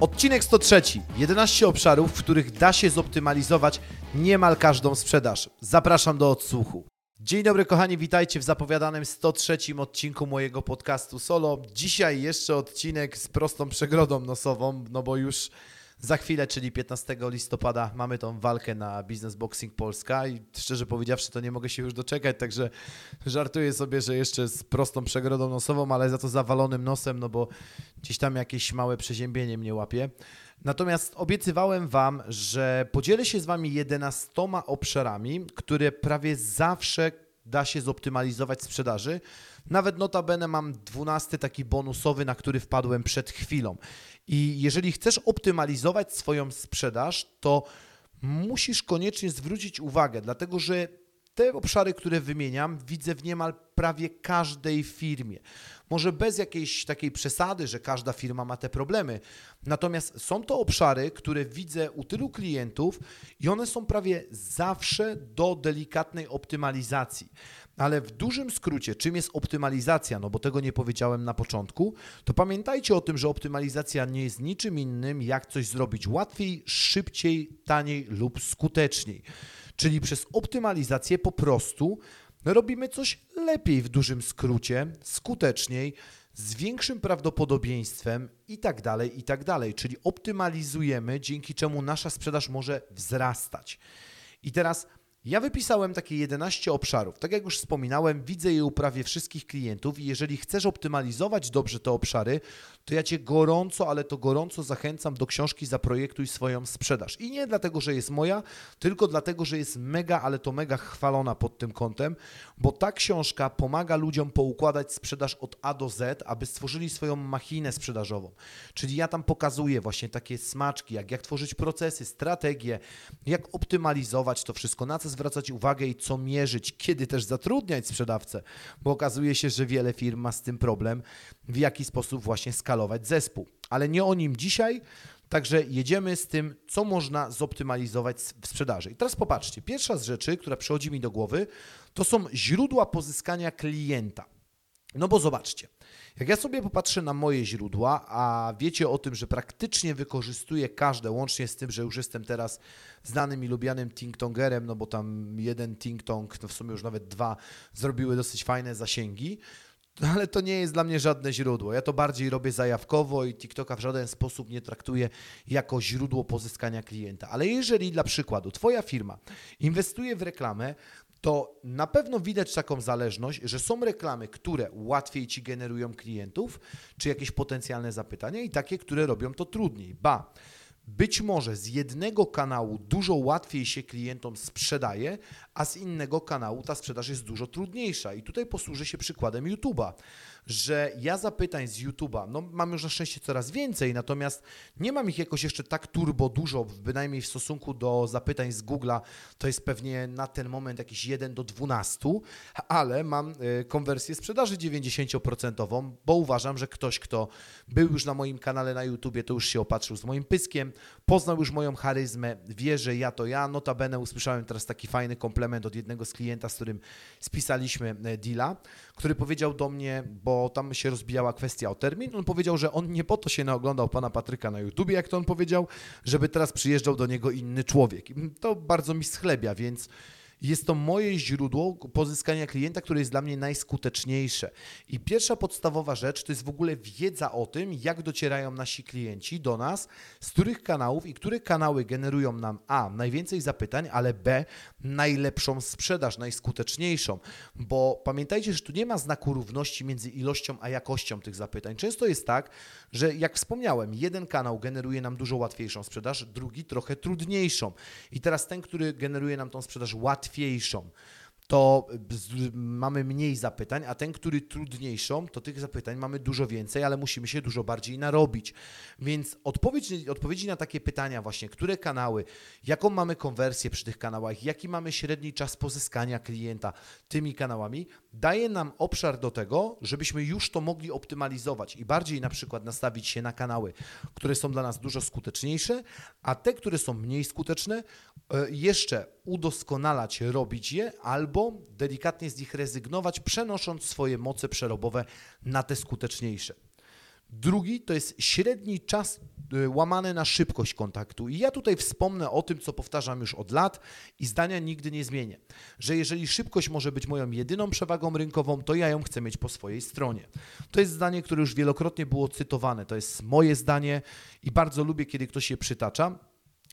Odcinek 103. 11 obszarów, w których da się zoptymalizować niemal każdą sprzedaż. Zapraszam do odsłuchu. Dzień dobry kochani, witajcie w zapowiadanym 103. odcinku mojego podcastu solo. Dzisiaj jeszcze odcinek z prostą przegrodą nosową, no bo już za chwilę, czyli 15 listopada mamy tą walkę na Business Boxing Polska i szczerze powiedziawszy to nie mogę się już doczekać, także żartuję sobie, że jeszcze z prostą przegrodą nosową, ale za to zawalonym nosem, no bo gdzieś tam jakieś małe przeziębienie mnie łapie. Natomiast obiecywałem Wam, że podzielę się z Wami 11 obszarami, które prawie zawsze da się zoptymalizować w sprzedaży. Nawet notabene mam 12 taki bonusowy, na który wpadłem przed chwilą. I jeżeli chcesz optymalizować swoją sprzedaż, to musisz koniecznie zwrócić uwagę, dlatego że te obszary, które wymieniam, widzę w niemal prawie każdej firmie. Może bez jakiejś takiej przesady, że każda firma ma te problemy. Natomiast są to obszary, które widzę u tylu klientów i one są prawie zawsze do delikatnej optymalizacji. Ale w dużym skrócie, czym jest optymalizacja, no bo tego nie powiedziałem na początku, to pamiętajcie o tym, że optymalizacja nie jest niczym innym, jak coś zrobić łatwiej, szybciej, taniej lub skuteczniej. Czyli przez optymalizację po prostu robimy coś lepiej w dużym skrócie, skuteczniej, z większym prawdopodobieństwem i tak dalej, czyli optymalizujemy, dzięki czemu nasza sprzedaż może wzrastać. I teraz ja wypisałem takie 11 obszarów. Tak jak już wspominałem, widzę je u prawie wszystkich klientów i jeżeli chcesz optymalizować dobrze te obszary, to ja Cię gorąco, ale to gorąco zachęcam do książki Zaprojektuj Swoją Sprzedaż. I nie dlatego, że jest moja, tylko dlatego, że jest mega, ale to mega chwalona pod tym kątem, bo ta książka pomaga ludziom poukładać sprzedaż od A do Z, aby stworzyli swoją machinę sprzedażową. Czyli ja tam pokazuję właśnie takie smaczki, jak tworzyć procesy, strategie, jak optymalizować to wszystko, na co zwracać uwagę i co mierzyć, kiedy też zatrudniać sprzedawcę, bo okazuje się, że wiele firm ma z tym problem, w jaki sposób właśnie skalować zespół. Ale nie o nim dzisiaj, także jedziemy z tym, co można zoptymalizować w sprzedaży. I teraz popatrzcie, pierwsza z rzeczy, która przychodzi mi do głowy, to są źródła pozyskania klienta. No bo zobaczcie, jak ja sobie popatrzę na moje źródła, a wiecie o tym, że praktycznie wykorzystuję każde, łącznie z tym, że już jestem teraz znanym i lubianym TikTongerem, no bo tam jeden TikTong, no w sumie już nawet dwa, zrobiły dosyć fajne zasięgi, ale to nie jest dla mnie żadne źródło. Ja to bardziej robię zajawkowo i TikToka w żaden sposób nie traktuję jako źródło pozyskania klienta. Ale jeżeli dla przykładu Twoja firma inwestuje w reklamę, to na pewno widać taką zależność, że są reklamy, które łatwiej Ci generują klientów, czy jakieś potencjalne zapytania i takie, które robią to trudniej. Ba, być może z jednego kanału dużo łatwiej się klientom sprzedaje, a z innego kanału ta sprzedaż jest dużo trudniejsza. I tutaj posłużę się przykładem YouTube'a, że ja zapytań z YouTube'a, no mam już na szczęście coraz więcej, natomiast nie mam ich jakoś jeszcze tak turbo dużo, bynajmniej w stosunku do zapytań z Google'a, to jest pewnie na ten moment jakieś 1 do 12, ale mam konwersję sprzedaży 90%, bo uważam, że ktoś, kto był już na moim kanale na YouTubie, to już się opatrzył z moim pyskiem, poznał już moją charyzmę, wie, że ja to ja. Notabene usłyszałem teraz taki fajny komplement od jednego z klienta, z którym spisaliśmy deala, który powiedział do mnie, bo tam się rozbijała kwestia o termin, on powiedział, że on nie po to się naoglądał pana Patryka na YouTubie, jak to on powiedział, żeby teraz przyjeżdżał do niego inny człowiek. To bardzo mi schlebia, więc jest to moje źródło pozyskania klienta, które jest dla mnie najskuteczniejsze. I pierwsza podstawowa rzecz to jest w ogóle wiedza o tym, jak docierają nasi klienci do nas, z których kanałów i które kanały generują nam a. najwięcej zapytań, ale b. najlepszą sprzedaż, najskuteczniejszą. Bo pamiętajcie, że tu nie ma znaku równości między ilością a jakością tych zapytań. Często jest tak, że jak wspomniałem, jeden kanał generuje nam dużo łatwiejszą sprzedaż, drugi trochę trudniejszą. I teraz ten, który generuje nam tą sprzedaż łatwiejszą, to mamy mniej zapytań, a ten, który trudniejszą, to tych zapytań mamy dużo więcej, ale musimy się dużo bardziej narobić. Więc odpowiedzi na takie pytania właśnie, które kanały, jaką mamy konwersję przy tych kanałach, jaki mamy średni czas pozyskania klienta tymi kanałami, daje nam obszar do tego, żebyśmy już to mogli optymalizować i bardziej na przykład nastawić się na kanały, które są dla nas dużo skuteczniejsze, a te, które są mniej skuteczne, jeszcze udoskonalać, robić je albo delikatnie z nich rezygnować, przenosząc swoje moce przerobowe na te skuteczniejsze. Drugi to jest średni czas łamany na szybkość kontaktu. I ja tutaj wspomnę o tym, co powtarzam już od lat i zdania nigdy nie zmienię, że jeżeli szybkość może być moją jedyną przewagą rynkową, to ja ją chcę mieć po swojej stronie. To jest zdanie, które już wielokrotnie było cytowane. To jest moje zdanie i bardzo lubię, kiedy ktoś je przytacza,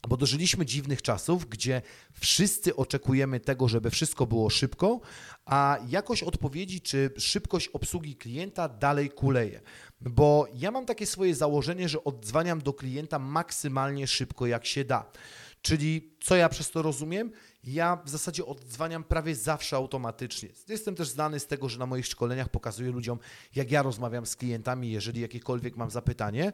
bo dożyliśmy dziwnych czasów, gdzie wszyscy oczekujemy tego, żeby wszystko było szybko, a jakość odpowiedzi czy szybkość obsługi klienta dalej kuleje. Bo ja mam takie swoje założenie, że odzwaniam do klienta maksymalnie szybko jak się da. Czyli co ja przez to rozumiem? Ja w zasadzie odzwaniam prawie zawsze automatycznie. Jestem też znany z tego, że na moich szkoleniach pokazuję ludziom, jak ja rozmawiam z klientami, jeżeli jakiekolwiek mam zapytanie.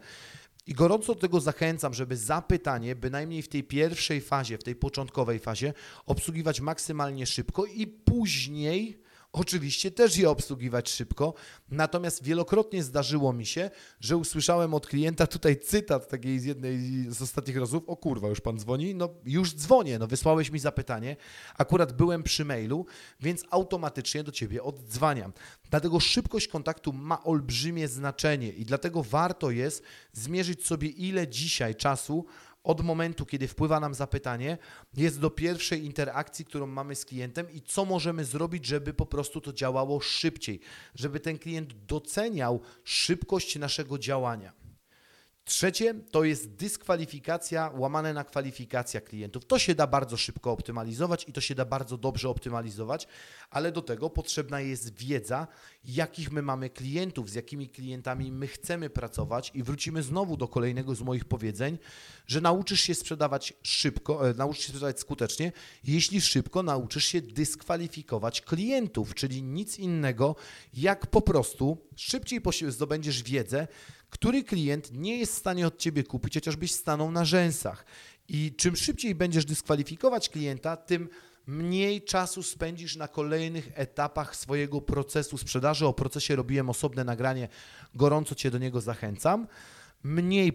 I gorąco do tego zachęcam, żeby zapytanie bynajmniej w tej pierwszej fazie, w tej początkowej fazie obsługiwać maksymalnie szybko i później oczywiście też je obsługiwać szybko. Natomiast wielokrotnie zdarzyło mi się, że usłyszałem od klienta tutaj cytat takiej z jednej z ostatnich rozmów. O kurwa, już pan dzwoni? No już dzwonię, no wysłałeś mi zapytanie. Akurat byłem przy mailu, więc automatycznie do ciebie oddzwaniam. Dlatego szybkość kontaktu ma olbrzymie znaczenie i dlatego warto jest zmierzyć sobie, ile dzisiaj czasu od momentu, kiedy wpływa nam zapytanie, jest do pierwszej interakcji, którą mamy z klientem i co możemy zrobić, żeby po prostu to działało szybciej, żeby ten klient doceniał szybkość naszego działania. Trzecie to jest dyskwalifikacja łamane na kwalifikacja klientów. To się da bardzo szybko optymalizować i to się da bardzo dobrze optymalizować, ale do tego potrzebna jest wiedza, jakich my mamy klientów, z jakimi klientami my chcemy pracować i wrócimy znowu do kolejnego z moich powiedzeń, że nauczysz się sprzedawać szybko, nauczysz się sprzedawać skutecznie, jeśli szybko nauczysz się dyskwalifikować klientów, czyli nic innego jak po prostu szybciej zdobędziesz wiedzę, który klient nie jest w stanie od ciebie kupić, chociażbyś stanął na rzęsach. I czym szybciej będziesz dyskwalifikować klienta, tym mniej czasu spędzisz na kolejnych etapach swojego procesu sprzedaży. O procesie robiłem osobne nagranie, gorąco cię do niego zachęcam.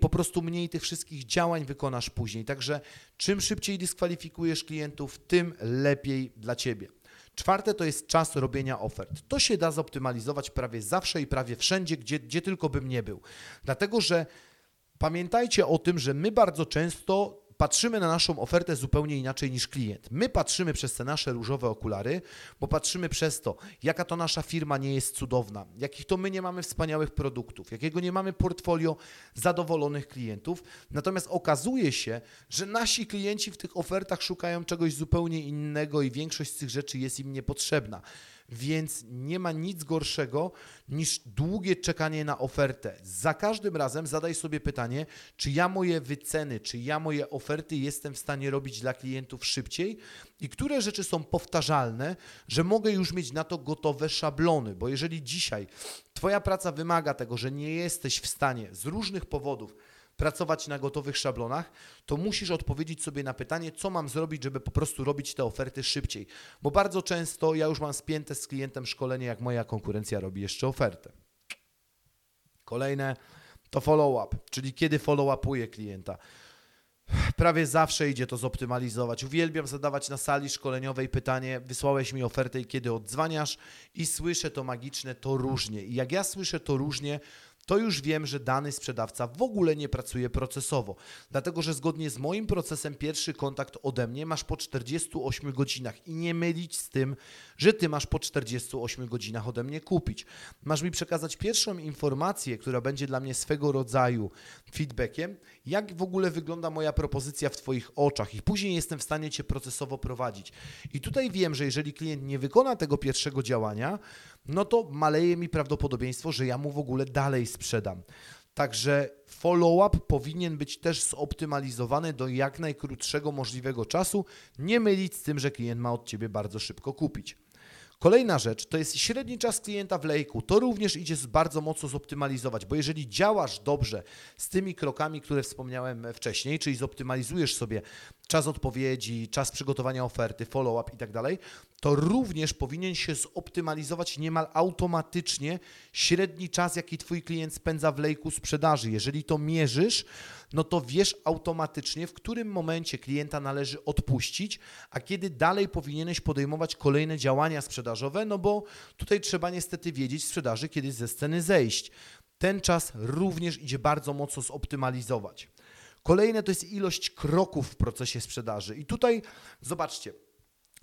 Po prostu mniej tych wszystkich działań wykonasz później. Także czym szybciej dyskwalifikujesz klientów, tym lepiej dla ciebie. Czwarte to jest czas robienia ofert. To się da zoptymalizować prawie zawsze i prawie wszędzie, gdzie tylko bym nie był. Dlatego, że pamiętajcie o tym, że my bardzo często patrzymy na naszą ofertę zupełnie inaczej niż klient. My patrzymy przez te nasze różowe okulary, bo patrzymy przez to, jaka to nasza firma nie jest cudowna, jakich to my nie mamy wspaniałych produktów, jakiego nie mamy portfolio zadowolonych klientów. Natomiast okazuje się, że nasi klienci w tych ofertach szukają czegoś zupełnie innego i większość z tych rzeczy jest im niepotrzebna. Więc nie ma nic gorszego niż długie czekanie na ofertę. Za każdym razem zadaj sobie pytanie, czy ja moje wyceny, czy ja moje oferty jestem w stanie robić dla klientów szybciej i które rzeczy są powtarzalne, że mogę już mieć na to gotowe szablony, bo jeżeli dzisiaj twoja praca wymaga tego, że nie jesteś w stanie z różnych powodów pracować na gotowych szablonach, to musisz odpowiedzieć sobie na pytanie, co mam zrobić, żeby po prostu robić te oferty szybciej. Bo bardzo często ja już mam spięte z klientem szkolenie, jak moja konkurencja robi jeszcze ofertę. Kolejne to follow-up, czyli kiedy follow-upuje klienta. Prawie zawsze idzie to zoptymalizować. Uwielbiam zadawać na sali szkoleniowej pytanie, wysłałeś mi ofertę i kiedy odzwaniasz i słyszę to magiczne, to różnie. I jak ja słyszę to różnie, to już wiem, że dany sprzedawca w ogóle nie pracuje procesowo, dlatego że zgodnie z moim procesem pierwszy kontakt ode mnie masz po 48 godzinach i nie mylić z tym, że ty masz po 48 godzinach ode mnie kupić. Masz mi przekazać pierwszą informację, która będzie dla mnie swego rodzaju feedbackiem, jak w ogóle wygląda moja propozycja w twoich oczach i później jestem w stanie cię procesowo prowadzić. I tutaj wiem, że jeżeli klient nie wykona tego pierwszego działania, no to maleje mi prawdopodobieństwo, że ja mu w ogóle dalej sprzedam. Także follow-up powinien być też zoptymalizowany do jak najkrótszego możliwego czasu, nie mylić z tym, że klient ma od ciebie bardzo szybko kupić. Kolejna rzecz to jest średni czas klienta w lejku. To również idzie bardzo mocno zoptymalizować, bo jeżeli działasz dobrze z tymi krokami, które wspomniałem wcześniej, czyli zoptymalizujesz sobie czas odpowiedzi, czas przygotowania oferty, follow-up i tak dalej, to również powinien się zoptymalizować niemal automatycznie średni czas, jaki Twój klient spędza w lejku sprzedaży. Jeżeli to mierzysz, no to wiesz automatycznie, w którym momencie klienta należy odpuścić, a kiedy dalej powinieneś podejmować kolejne działania sprzedażowe, no bo tutaj trzeba niestety wiedzieć sprzedaży, kiedy ze sceny zejść. Ten czas również idzie bardzo mocno zoptymalizować. Kolejne to jest ilość kroków w procesie sprzedaży. I tutaj zobaczcie,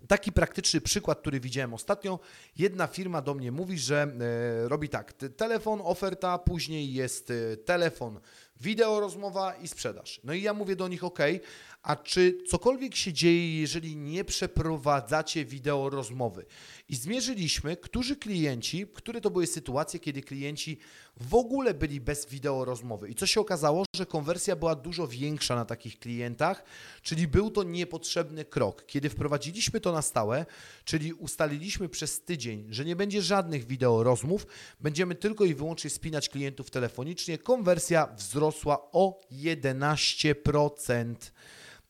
taki praktyczny przykład, który widziałem ostatnio. Jedna firma do mnie mówi, że robi tak, telefon, oferta, później jest telefon, wideo, rozmowa i sprzedaż. No i ja mówię do nich, ok, a czy cokolwiek się dzieje, jeżeli nie przeprowadzacie wideo rozmowy? I zmierzyliśmy, które to były sytuacje, kiedy klienci w ogóle byli bez wideo rozmowy. I co się okazało, że konwersja była dużo większa na takich klientach, czyli był to niepotrzebny krok. Kiedy wprowadziliśmy to na stałe, czyli ustaliliśmy przez tydzień, że nie będzie żadnych wideo rozmów, będziemy tylko i wyłącznie spinać klientów telefonicznie, konwersja wzrosła o 11%.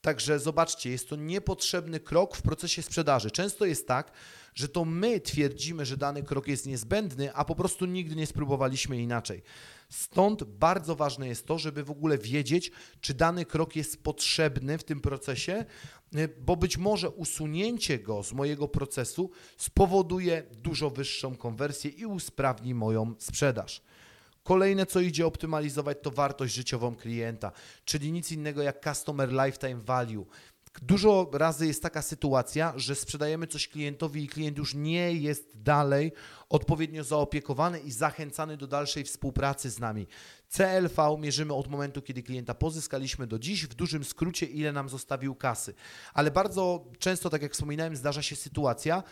Także zobaczcie, jest to niepotrzebny krok w procesie sprzedaży. Często jest tak, że to my twierdzimy, że dany krok jest niezbędny, a po prostu nigdy nie spróbowaliśmy inaczej. Stąd bardzo ważne jest to, żeby w ogóle wiedzieć, czy dany krok jest potrzebny w tym procesie, bo być może usunięcie go z mojego procesu spowoduje dużo wyższą konwersję i usprawni moją sprzedaż. Kolejne, co idzie optymalizować, to wartość życiową klienta, czyli nic innego jak customer lifetime value. Dużo razy jest taka sytuacja, że sprzedajemy coś klientowi i klient już nie jest dalej odpowiednio zaopiekowany i zachęcany do dalszej współpracy z nami. CLV mierzymy od momentu, kiedy klienta pozyskaliśmy do dziś, w dużym skrócie, ile nam zostawił kasy. Ale bardzo często, tak jak wspominałem, zdarza się sytuacja,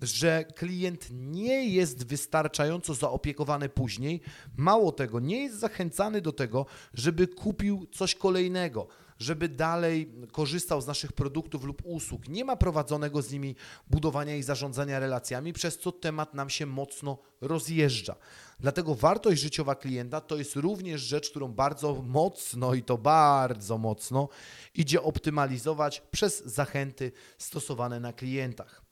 że klient nie jest wystarczająco zaopiekowany później, mało tego, nie jest zachęcany do tego, żeby kupił coś kolejnego, żeby dalej korzystał z naszych produktów lub usług. Nie ma prowadzonego z nimi budowania i zarządzania relacjami, przez co temat nam się mocno rozjeżdża. Dlatego wartość życiowa klienta to jest również rzecz, którą bardzo mocno, i to bardzo mocno, idzie optymalizować przez zachęty stosowane na klientach.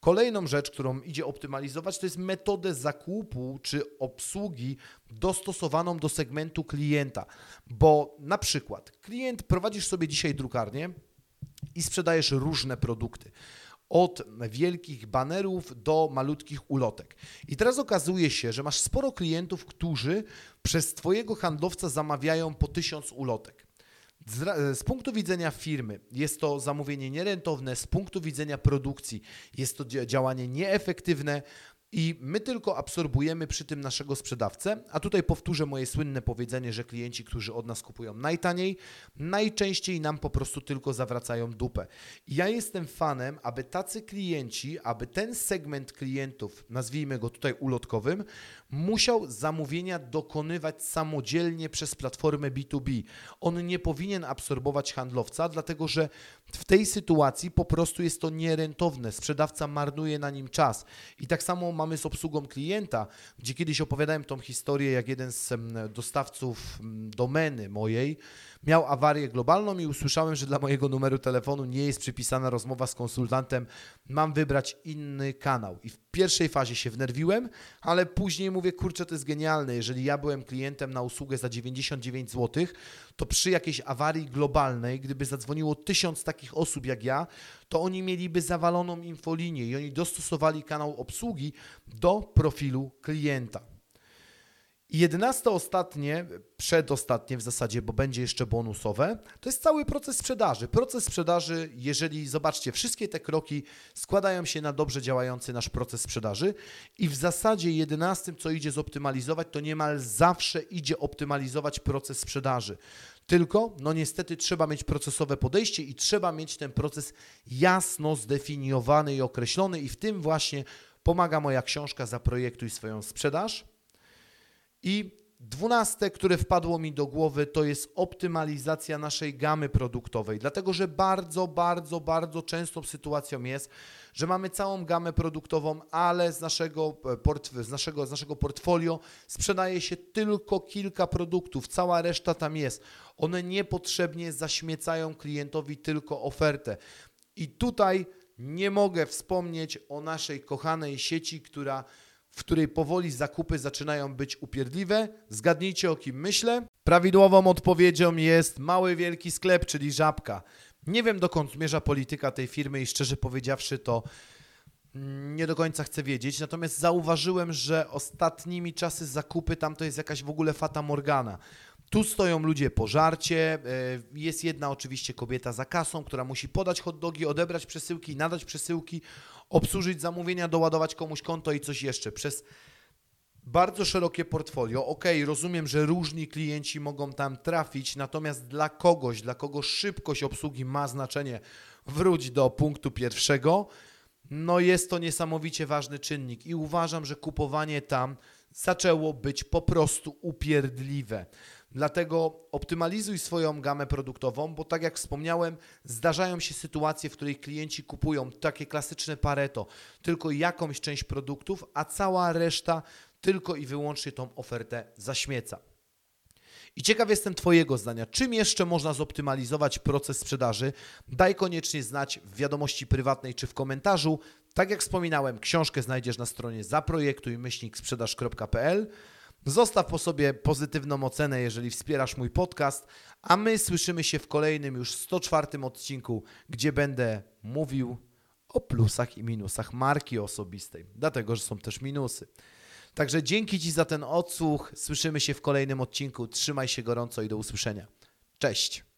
Kolejną rzecz, którą idzie optymalizować, to jest metodę zakupu czy obsługi dostosowaną do segmentu klienta, bo na przykład klient, prowadzisz sobie dzisiaj drukarnię i sprzedajesz różne produkty, od wielkich banerów do malutkich ulotek. I teraz okazuje się, że masz sporo klientów, którzy przez Twojego handlowca zamawiają po 1000 ulotek. Z punktu widzenia firmy jest to zamówienie nierentowne, z punktu widzenia produkcji jest to działanie nieefektywne i my tylko absorbujemy przy tym naszego sprzedawcę, a tutaj powtórzę moje słynne powiedzenie, że klienci, którzy od nas kupują najtaniej, najczęściej nam po prostu tylko zawracają dupę. I ja jestem fanem, aby tacy klienci, aby ten segment klientów, nazwijmy go tutaj ulotkowym, musiał zamówienia dokonywać samodzielnie przez platformę B2B. On nie powinien absorbować handlowca, dlatego że w tej sytuacji po prostu jest to nierentowne. Sprzedawca marnuje na nim czas. I tak samo mamy z obsługą klienta, gdzie kiedyś opowiadałem tą historię, jak jeden z dostawców domeny mojej miał awarię globalną i usłyszałem, że dla mojego numeru telefonu nie jest przypisana rozmowa z konsultantem, mam wybrać inny kanał. I w pierwszej fazie się wnerwiłem, ale później mówię, kurczę, to jest genialne, jeżeli ja byłem klientem na usługę za 99 zł, to przy jakiejś awarii globalnej, gdyby zadzwoniło 1000 takich osób jak ja, to oni mieliby zawaloną infolinię i oni dostosowali kanał obsługi do profilu klienta. I 11 ostatnie, przedostatnie w zasadzie, bo będzie jeszcze bonusowe, to jest cały proces sprzedaży. Proces sprzedaży, jeżeli zobaczcie, wszystkie te kroki składają się na dobrze działający nasz proces sprzedaży i w zasadzie 11, co idzie zoptymalizować, to niemal zawsze idzie optymalizować proces sprzedaży. Tylko, no niestety, trzeba mieć procesowe podejście i trzeba mieć ten proces jasno zdefiniowany i określony i w tym właśnie pomaga moja książka Zaprojektuj swoją sprzedaż. I 12, które wpadło mi do głowy, to jest optymalizacja naszej gamy produktowej, dlatego że bardzo często sytuacją jest, że mamy całą gamę produktową, ale z naszego portfolio sprzedaje się tylko kilka produktów, cała reszta tam jest. One niepotrzebnie zaśmiecają klientowi tylko ofertę. I tutaj nie mogę wspomnieć o naszej kochanej sieci, w której powoli zakupy zaczynają być upierdliwe. Zgadnijcie, o kim myślę. Prawidłową odpowiedzią jest mały, wielki sklep, czyli Żabka. Nie wiem, dokąd zmierza polityka tej firmy i szczerze powiedziawszy, to nie do końca chcę wiedzieć. Natomiast zauważyłem, że ostatnimi czasy zakupy tam to jest jakaś w ogóle fata morgana. Tu stoją ludzie po żarcie, jest jedna oczywiście kobieta za kasą, która musi podać hot dogi, odebrać przesyłki, nadać przesyłki, obsłużyć zamówienia, doładować komuś konto i coś jeszcze. Przez bardzo szerokie portfolio, okej, rozumiem, że różni klienci mogą tam trafić, natomiast dla kogo szybkość obsługi ma znaczenie, wróć do punktu pierwszego, no jest to niesamowicie ważny czynnik i uważam, że kupowanie tam zaczęło być po prostu upierdliwe. Dlatego optymalizuj swoją gamę produktową, bo tak jak wspomniałem, zdarzają się sytuacje, w których klienci kupują takie klasyczne Pareto, tylko jakąś część produktów, a cała reszta tylko i wyłącznie tą ofertę zaśmieca. I ciekaw jestem Twojego zdania, czym jeszcze można zoptymalizować proces sprzedaży? Daj koniecznie znać w wiadomości prywatnej czy w komentarzu. Tak jak wspominałem, książkę znajdziesz na stronie zaprojektuj-sprzedaż.pl. Zostaw po sobie pozytywną ocenę, jeżeli wspierasz mój podcast, a my słyszymy się w kolejnym już 104 odcinku, gdzie będę mówił o plusach i minusach marki osobistej, dlatego że są też minusy. Także dzięki Ci za ten odsłuch, słyszymy się w kolejnym odcinku, trzymaj się gorąco i do usłyszenia. Cześć!